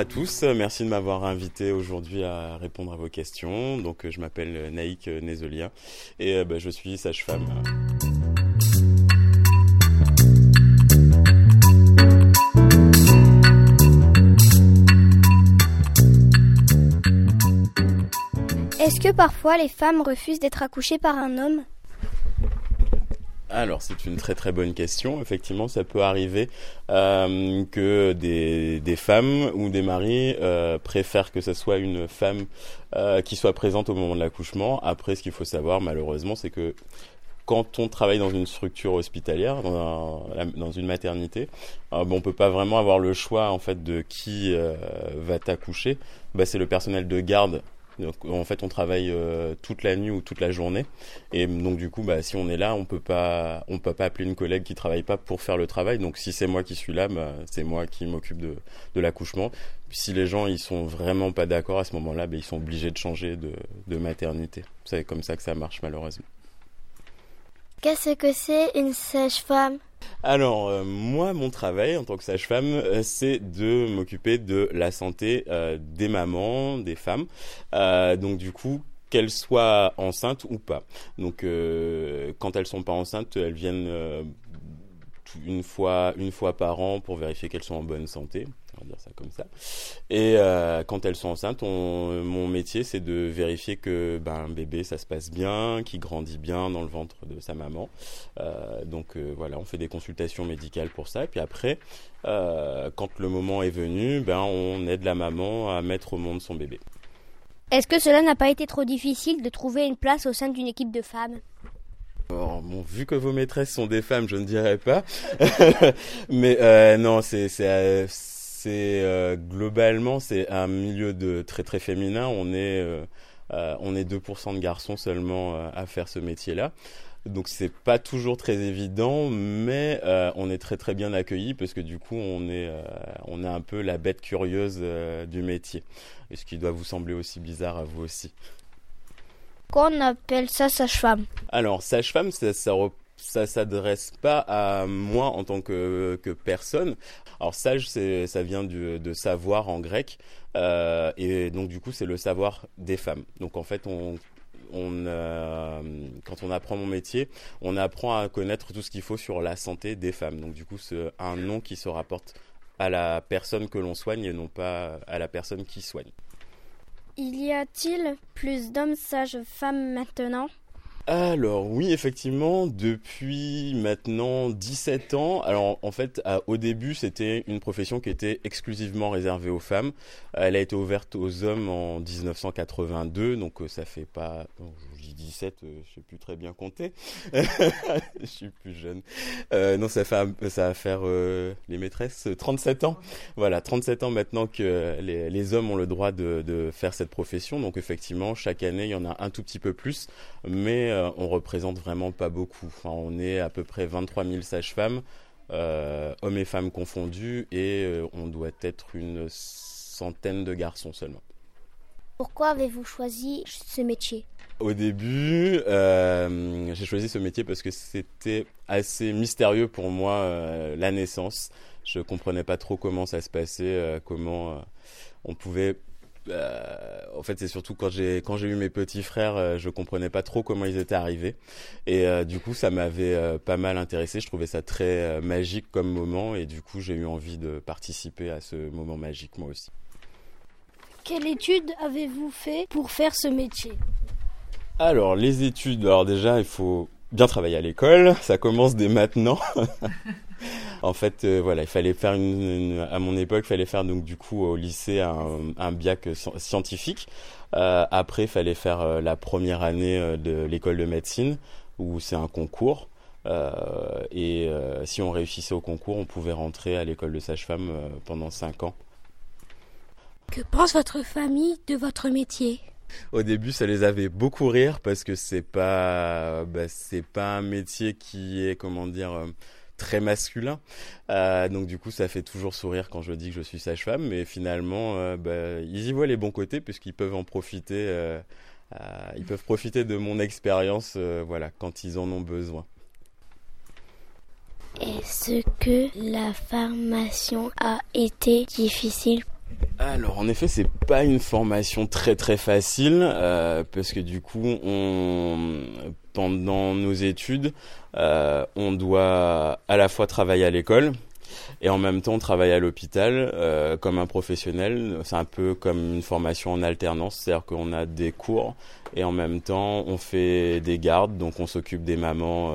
à tous, merci de m'avoir invité aujourd'hui à répondre à vos questions. Donc, je m'appelle Naïk Nézolia et je suis sage-femme. Est-ce que parfois les femmes refusent d'être accouchées par un homme ? Alors, c'est une très très bonne question. Effectivement, ça peut arriver que des femmes ou des maris préfèrent que ce soit une femme qui soit présente au moment de l'accouchement. Après, ce qu'il faut savoir, malheureusement, c'est que quand on travaille dans une structure hospitalière, dans une maternité, on peut pas vraiment avoir le choix en fait de qui va t'accoucher. C'est le personnel de garde. Donc, en fait, on travaille toute la nuit ou toute la journée, et donc du coup, si on est là, on peut pas appeler une collègue qui travaille pas pour faire le travail. Donc, si c'est moi qui suis là, c'est moi qui m'occupe de l'accouchement. Si les gens ils sont vraiment pas d'accord à ce moment-là, ils sont obligés de changer de maternité. C'est comme ça que ça marche malheureusement. Qu'est-ce que c'est une sage-femme ? Alors, moi, mon travail en tant que sage-femme, c'est de m'occuper de la santé des mamans, des femmes. Donc, du coup, qu'elles soient enceintes ou pas. Donc, quand elles sont pas enceintes, elles viennent une fois par an pour vérifier qu'elles sont en bonne santé. On va dire ça comme ça. Et quand elles sont enceintes, mon métier, c'est de vérifier que un bébé, ça se passe bien, qu'il grandit bien dans le ventre de sa maman. Donc, on fait des consultations médicales pour ça. Et puis après, quand le moment est venu, on aide la maman à mettre au monde son bébé. Est-ce que cela n'a pas été trop difficile de trouver une place au sein d'une équipe de femmes ? Bon, vu que vos maîtresses sont des femmes, je ne dirais pas. Mais non, c'est globalement, c'est un milieu de très très féminin. On est 2% de garçons seulement à faire ce métier-là. Donc c'est pas toujours très évident, mais on est très très bien accueillis parce que du coup on est un peu la bête curieuse du métier. Et ce qui doit vous sembler aussi bizarre à vous aussi. Qu'on appelle ça sage-femme. Alors sage-femme, ça s'adresse pas à moi en tant que personne. Alors sage, ça vient de savoir en grec, et donc du coup c'est le savoir des femmes. Donc en fait quand on apprend mon métier, on apprend à connaître tout ce qu'il faut sur la santé des femmes. Donc du coup c'est un nom qui se rapporte à la personne que l'on soigne et non pas à la personne qui soigne. Y a-t-il plus d'hommes sages-femmes maintenant ? Alors oui, effectivement, depuis maintenant 17 ans, alors en fait au début c'était une profession qui était exclusivement réservée aux femmes. Elle a été ouverte aux hommes en 1982, donc ça fait pas... Je dis 17, je sais plus très bien compter, je suis plus jeune. Non, ça va faire les maîtresses 37 ans. Voilà, 37 ans maintenant que les hommes ont le droit de faire cette profession. Donc effectivement, chaque année il y en a un tout petit peu plus, mais... on représente vraiment pas beaucoup. Enfin, on est à peu près 23 000 sages-femmes, hommes et femmes confondus, et on doit être une centaine de garçons seulement. Pourquoi avez-vous choisi ce métier ? Au début, j'ai choisi ce métier parce que c'était assez mystérieux pour moi, la naissance. Je comprenais pas trop comment ça se passait, comment on pouvait... en fait, c'est surtout quand j'ai eu mes petits frères, je comprenais pas trop comment ils étaient arrivés. Et du coup, ça m'avait pas mal intéressé. Je trouvais ça très magique comme moment. Et du coup, j'ai eu envie de participer à ce moment magique, moi aussi. Quelle étude avez-vous fait pour faire ce métier ? Alors, les études... Alors déjà, il faut bien travailler à l'école. Ça commence dès maintenant. En fait, il fallait faire à mon époque, il fallait faire donc du coup au lycée un bac scientifique. Après, il fallait faire la première année de l'école de médecine où c'est un concours. Et si on réussissait au concours, on pouvait rentrer à l'école de sage-femme pendant 5 ans. Que pense votre famille de votre métier ? Au début, ça les avait beaucoup rire parce que c'est pas un métier qui est très masculin, donc du coup ça fait toujours sourire quand je dis que je suis sage-femme, mais finalement ils y voient les bons côtés puisqu'ils peuvent en profiter, ils peuvent profiter de mon expérience quand ils en ont besoin. Est-ce que la formation a été difficile ? Alors en effet, c'est pas une formation très très facile parce que du coup, pendant nos études, on doit à la fois travailler à l'école et en même temps travailler à l'hôpital comme un professionnel. C'est un peu comme une formation en alternance, c'est-à-dire qu'on a des cours et en même temps on fait des gardes, donc on s'occupe des mamans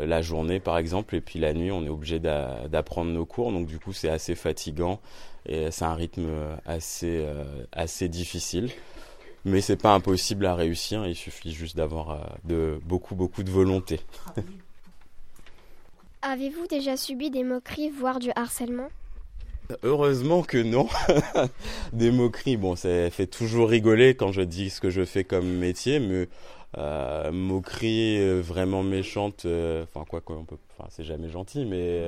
la journée par exemple, et puis la nuit on est obligé d'apprendre nos cours, donc du coup c'est assez fatigant et c'est un rythme assez difficile. Mais c'est pas impossible à réussir, il suffit juste d'avoir beaucoup de volonté. Avez-vous déjà subi des moqueries, voire du harcèlement ? Heureusement que non. Des moqueries, bon, ça fait toujours rigoler quand je dis ce que je fais comme métier, mais moqueries vraiment méchantes, c'est jamais gentil, mais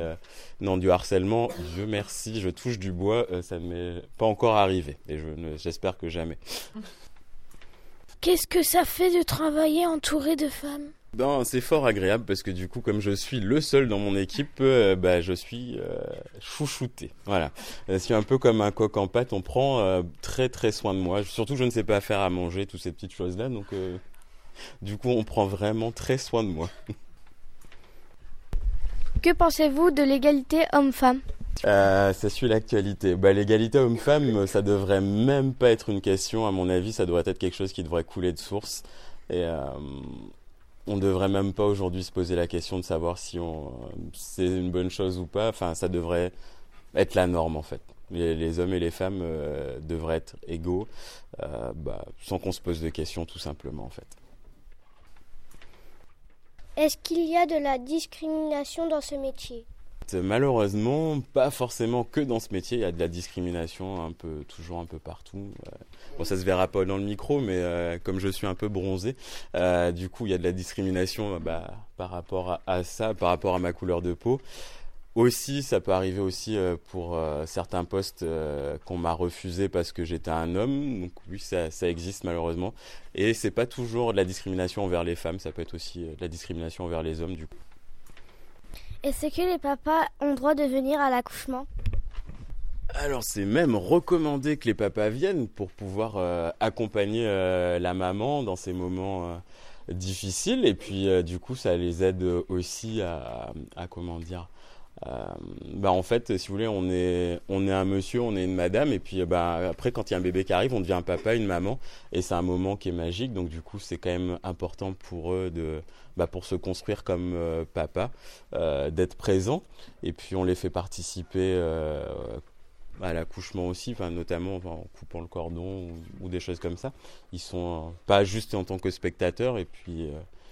non, du harcèlement, Dieu merci, je touche du bois, ça ne m'est pas encore arrivé, et j'espère que jamais. Qu'est-ce que ça fait de travailler entouré de femmes ? Non, c'est fort agréable parce que du coup, comme je suis le seul dans mon équipe, je suis chouchouté. Voilà, je suis un peu comme un coq en pâte. On prend très très soin de moi. Surtout, je ne sais pas faire à manger, toutes ces petites choses-là. Donc, du coup, on prend vraiment très soin de moi. Que pensez-vous de l'égalité homme-femme ? Ça suit l'actualité. L'égalité homme-femme, ça devrait même pas être une question. À mon avis, ça devrait être quelque chose qui devrait couler de source. Et on ne devrait même pas aujourd'hui se poser la question de savoir si c'est une bonne chose ou pas. Enfin, ça devrait être la norme en fait. Les hommes et les femmes devraient être égaux, sans qu'on se pose de questions tout simplement en fait. Est-ce qu'il y a de la discrimination dans ce métier ? Malheureusement, pas forcément que dans ce métier. Il y a de la discrimination toujours un peu partout. Bon, ça se verra pas dans le micro, mais comme je suis un peu bronzé, du coup, il y a de la discrimination par rapport à ça, par rapport à ma couleur de peau. Aussi, ça peut arriver aussi pour certains postes qu'on m'a refusé parce que j'étais un homme. Donc oui, ça existe malheureusement. Et c'est pas toujours de la discrimination envers les femmes. Ça peut être aussi de la discrimination envers les hommes, du coup. Est-ce que les papas ont droit de venir à l'accouchement ? Alors c'est même recommandé que les papas viennent pour pouvoir accompagner la maman dans ces moments difficiles. Et puis du coup ça les aide aussi à comment dire ? En fait, si vous voulez, on est un monsieur, on est une madame, et puis après, quand il y a un bébé qui arrive, on devient un papa, une maman, et c'est un moment qui est magique. Donc du coup, c'est quand même important pour eux pour se construire comme papa, d'être présent, et puis on les fait participer à l'accouchement aussi, notamment en coupant le cordon ou des choses comme ça. Ils sont pas juste en tant que spectateurs, et puis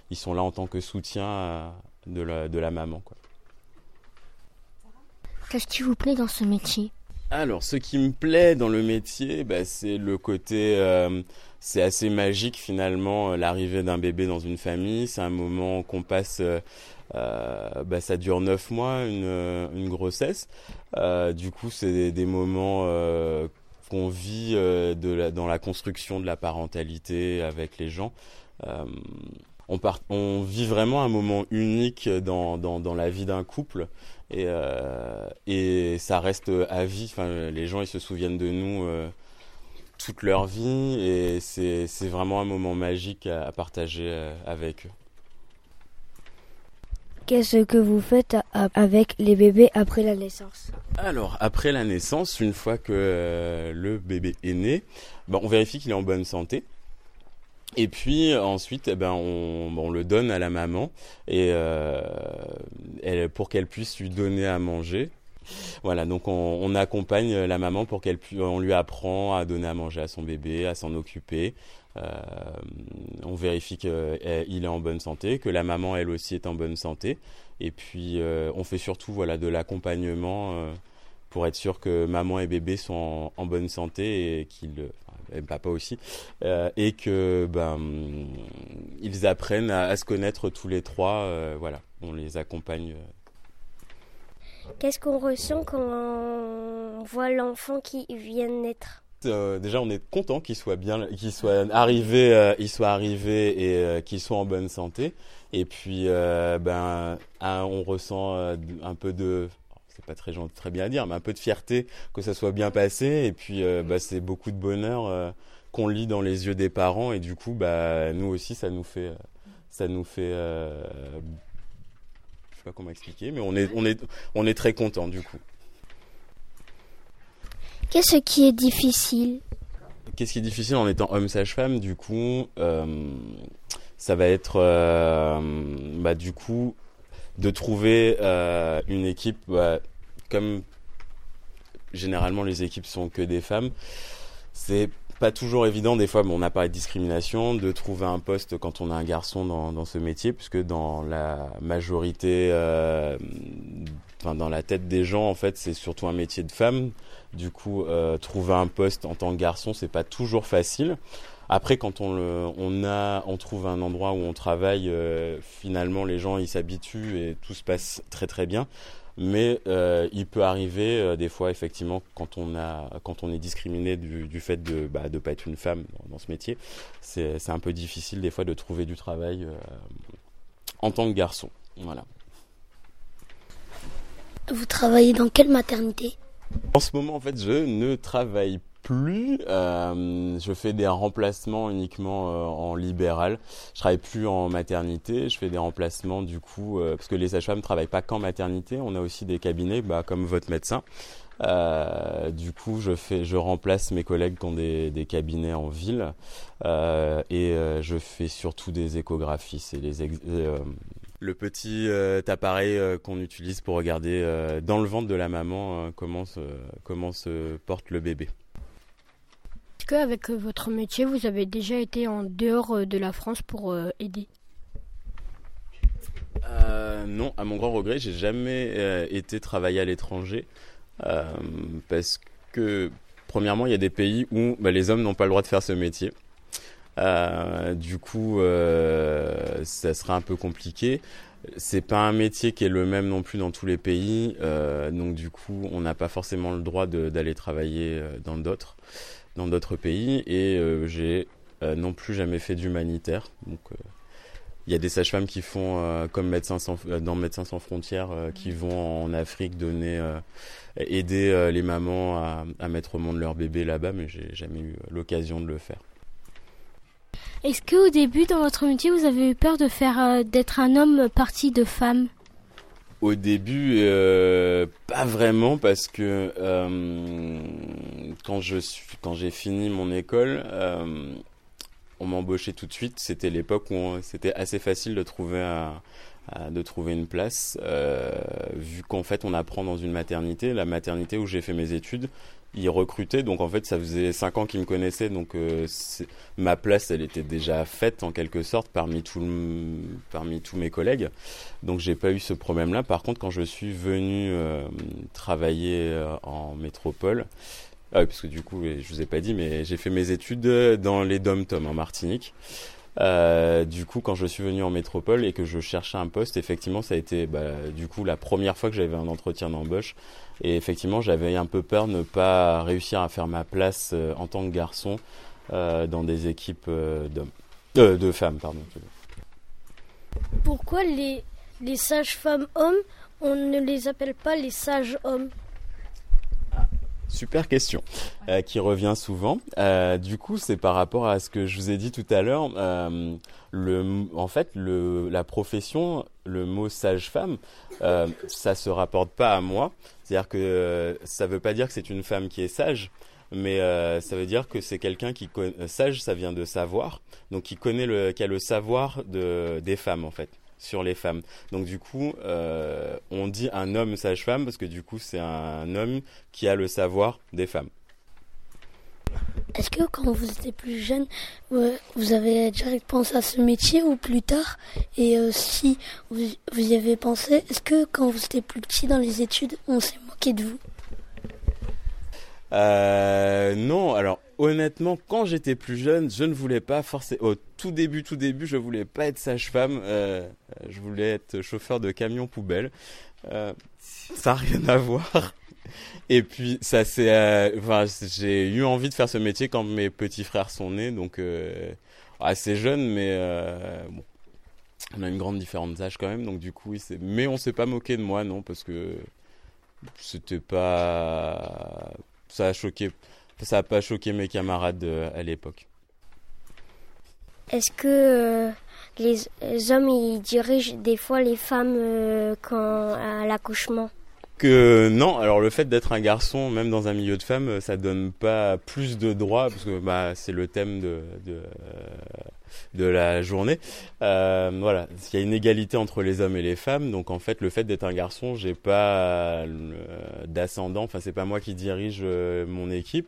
ils sont là en tant que soutien de la maman, quoi. Qu'est-ce qui vous plaît dans ce métier ? Alors, ce qui me plaît dans le métier, c'est le côté... c'est assez magique finalement, l'arrivée d'un bébé dans une famille. C'est un moment qu'on passe... ça dure 9 mois, une grossesse. Du coup, c'est des moments... qu'on vit dans la construction de la parentalité avec les gens. On vit vraiment un moment unique dans la vie d'un couple et ça reste à vie. Enfin, les gens ils se souviennent de nous toute leur vie et c'est vraiment un moment magique à partager avec eux. Qu'est-ce que vous faites avec les bébés après la naissance ? Alors, après la naissance, une fois que le bébé est né, on vérifie qu'il est en bonne santé. Et puis ensuite, on le donne à la maman et pour qu'elle puisse lui donner à manger. Voilà, donc on accompagne la maman pour on lui apprend à donner à manger à son bébé, à s'en occuper. On vérifie qu'il est en bonne santé, que la maman elle aussi est en bonne santé. Et puis on fait surtout de l'accompagnement pour être sûr que maman et bébé sont en bonne santé et et papa aussi, et que ils apprennent à se connaître tous les trois. Voilà, on les accompagne. Qu'est-ce qu'on ressent quand on voit l'enfant qui vient de naître ? Déjà, on est content qu'il soit arrivé et qu'il soit en bonne santé. Et puis, on ressent un peu de c'est pas très, très bien à dire, mais un peu de fierté que ça soit bien passé. Et puis, c'est beaucoup de bonheur qu'on lit dans les yeux des parents. Et du coup, nous aussi, ça nous fait je sais pas comment expliquer, mais on est très contents du coup. Qu'est-ce qui est difficile ? Qu'est-ce qui est difficile en étant homme sage-femme, du coup, ça va être du coup de trouver une équipe, comme généralement les équipes sont que des femmes, c'est pas toujours évident des fois, mais on a parlé de discrimination, de trouver un poste quand on a un garçon dans ce métier, puisque dans la majorité, dans la tête des gens, en fait, c'est surtout un métier de femme. Du coup, trouver un poste en tant que garçon, c'est pas toujours facile. Après, quand on trouve un endroit où on travaille, finalement, les gens, ils s'habituent et tout se passe très très bien. Mais il peut arriver des fois, effectivement, quand on est discriminé du fait de ne pas être une femme dans ce métier, c'est un peu difficile des fois de trouver du travail en tant que garçon. Voilà. Vous travaillez dans quelle maternité ? En ce moment, en fait, je ne travaille plus. Je fais des remplacements uniquement en libéral. Je travaille plus en maternité. Je fais des remplacements du coup parce que les sages-femmes travaillent pas qu'en maternité. On a aussi des cabinets, comme votre médecin. Du coup, je remplace mes collègues qui ont des cabinets en ville et je fais surtout des échographies. C'est le petit appareil qu'on utilise pour regarder dans le ventre de la maman comment se porte le bébé. Est-ce qu'avec votre métier, vous avez déjà été en dehors de la France pour aider ? Non, à mon grand regret, j'ai jamais été travailler à l'étranger parce que, premièrement, il y a des pays où les hommes n'ont pas le droit de faire ce métier. Du coup, ça sera un peu compliqué. C'est pas un métier qui est le même non plus dans tous les pays. Donc du coup, on n'a pas forcément le droit d'aller travailler dans d'autres pays. Et j'ai non plus jamais fait d'humanitaire. Donc il y a des sages-femmes qui font comme dans Médecins sans frontières, qui vont en Afrique aider les mamans à mettre au monde leur bébé là-bas. Mais j'ai jamais eu l'occasion de le faire. Est-ce qu'au début, dans votre métier, vous avez eu peur de d'être un homme parti de femme ? Au début, pas vraiment, parce que quand j'ai fini mon école, on m'embauchait tout de suite. C'était l'époque où c'était assez facile de trouver trouver une place, vu qu'en fait on apprend dans une maternité, la maternité où j'ai fait mes études, ils recrutaient, donc en fait ça faisait 5 ans qu'ils me connaissaient, donc ma place elle était déjà faite en quelque sorte parmi tous mes collègues, donc j'ai pas eu ce problème là. Par contre, quand je suis venu travailler en métropole, parce que du coup je vous ai pas dit, mais j'ai fait mes études dans les Dom-Tom en Martinique. Du coup, quand je suis venu en métropole et que je cherchais un poste, effectivement, ça a été du coup la première fois que j'avais un entretien d'embauche. Et effectivement, j'avais un peu peur de ne pas réussir à faire ma place en tant que garçon dans des équipes de femmes. Pardon. Pourquoi les sages-femmes hommes, on ne les appelle pas les sages hommes ? Super question qui revient souvent. Du coup, c'est par rapport à ce que je vous ai dit tout à l'heure. La profession, le mot sage-femme, ça se rapporte pas à moi. C'est-à-dire que ça veut pas dire que c'est une femme qui est sage, mais ça veut dire que c'est quelqu'un qui sage, ça vient de savoir, donc qui a le savoir des femmes en fait. Sur les femmes. Donc du coup, on dit un homme sage-femme parce que du coup, c'est un homme qui a le savoir des femmes. Est-ce que quand vous étiez plus jeune, vous avez direct pensé à ce métier ou plus tard ? Et si vous y avez pensé, est-ce que quand vous étiez plus petit dans les études, on s'est moqué de vous ? Non, alors honnêtement, quand j'étais plus jeune, je ne voulais pas forcément. Au tout début, je voulais pas être sage-femme. Je voulais être chauffeur de camion poubelle. Ça n'a rien à voir. Et puis ça c'est. J'ai eu envie de faire ce métier quand mes petits frères sont nés, donc assez jeune, mais bon. On a une grande différence d'âge quand même, donc du coup, mais on s'est pas moqué de moi, non, parce que c'était pas... Ça a pas choqué mes camarades à l'époque. Est-ce que les hommes ils dirigent des fois les femmes quand à l'accouchement? Que non, alors le fait d'être un garçon, même dans un milieu de femmes, ça donne pas plus de droits, parce que bah, c'est le thème de la journée. Voilà, il y a une égalité entre les hommes et les femmes, donc en fait le fait d'être un garçon, j'ai pas d'ascendant, enfin c'est pas moi qui dirige mon équipe.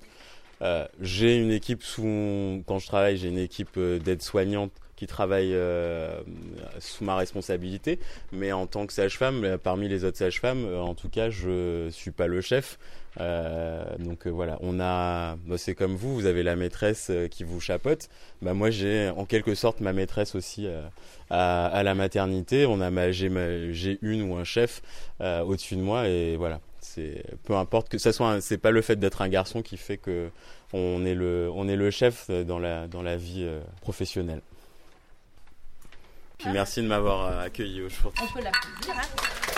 J'ai une équipe quand je travaille, j'ai une équipe d'aides-soignantes qui travaille sous ma responsabilité, mais en tant que sage-femme, parmi les autres sages-femmes, en tout cas, je suis pas le chef. Donc voilà, c'est comme vous avez la maîtresse qui vous chapeaute. Bah moi, j'ai en quelque sorte ma maîtresse aussi à la maternité. J'ai une ou un chef au-dessus de moi, et voilà. C'est peu importe que ça soit, c'est pas le fait d'être un garçon qui fait que on est le chef dans la vie professionnelle. Puis merci de m'avoir accueilli aujourd'hui. On peut l'applaudir, hein.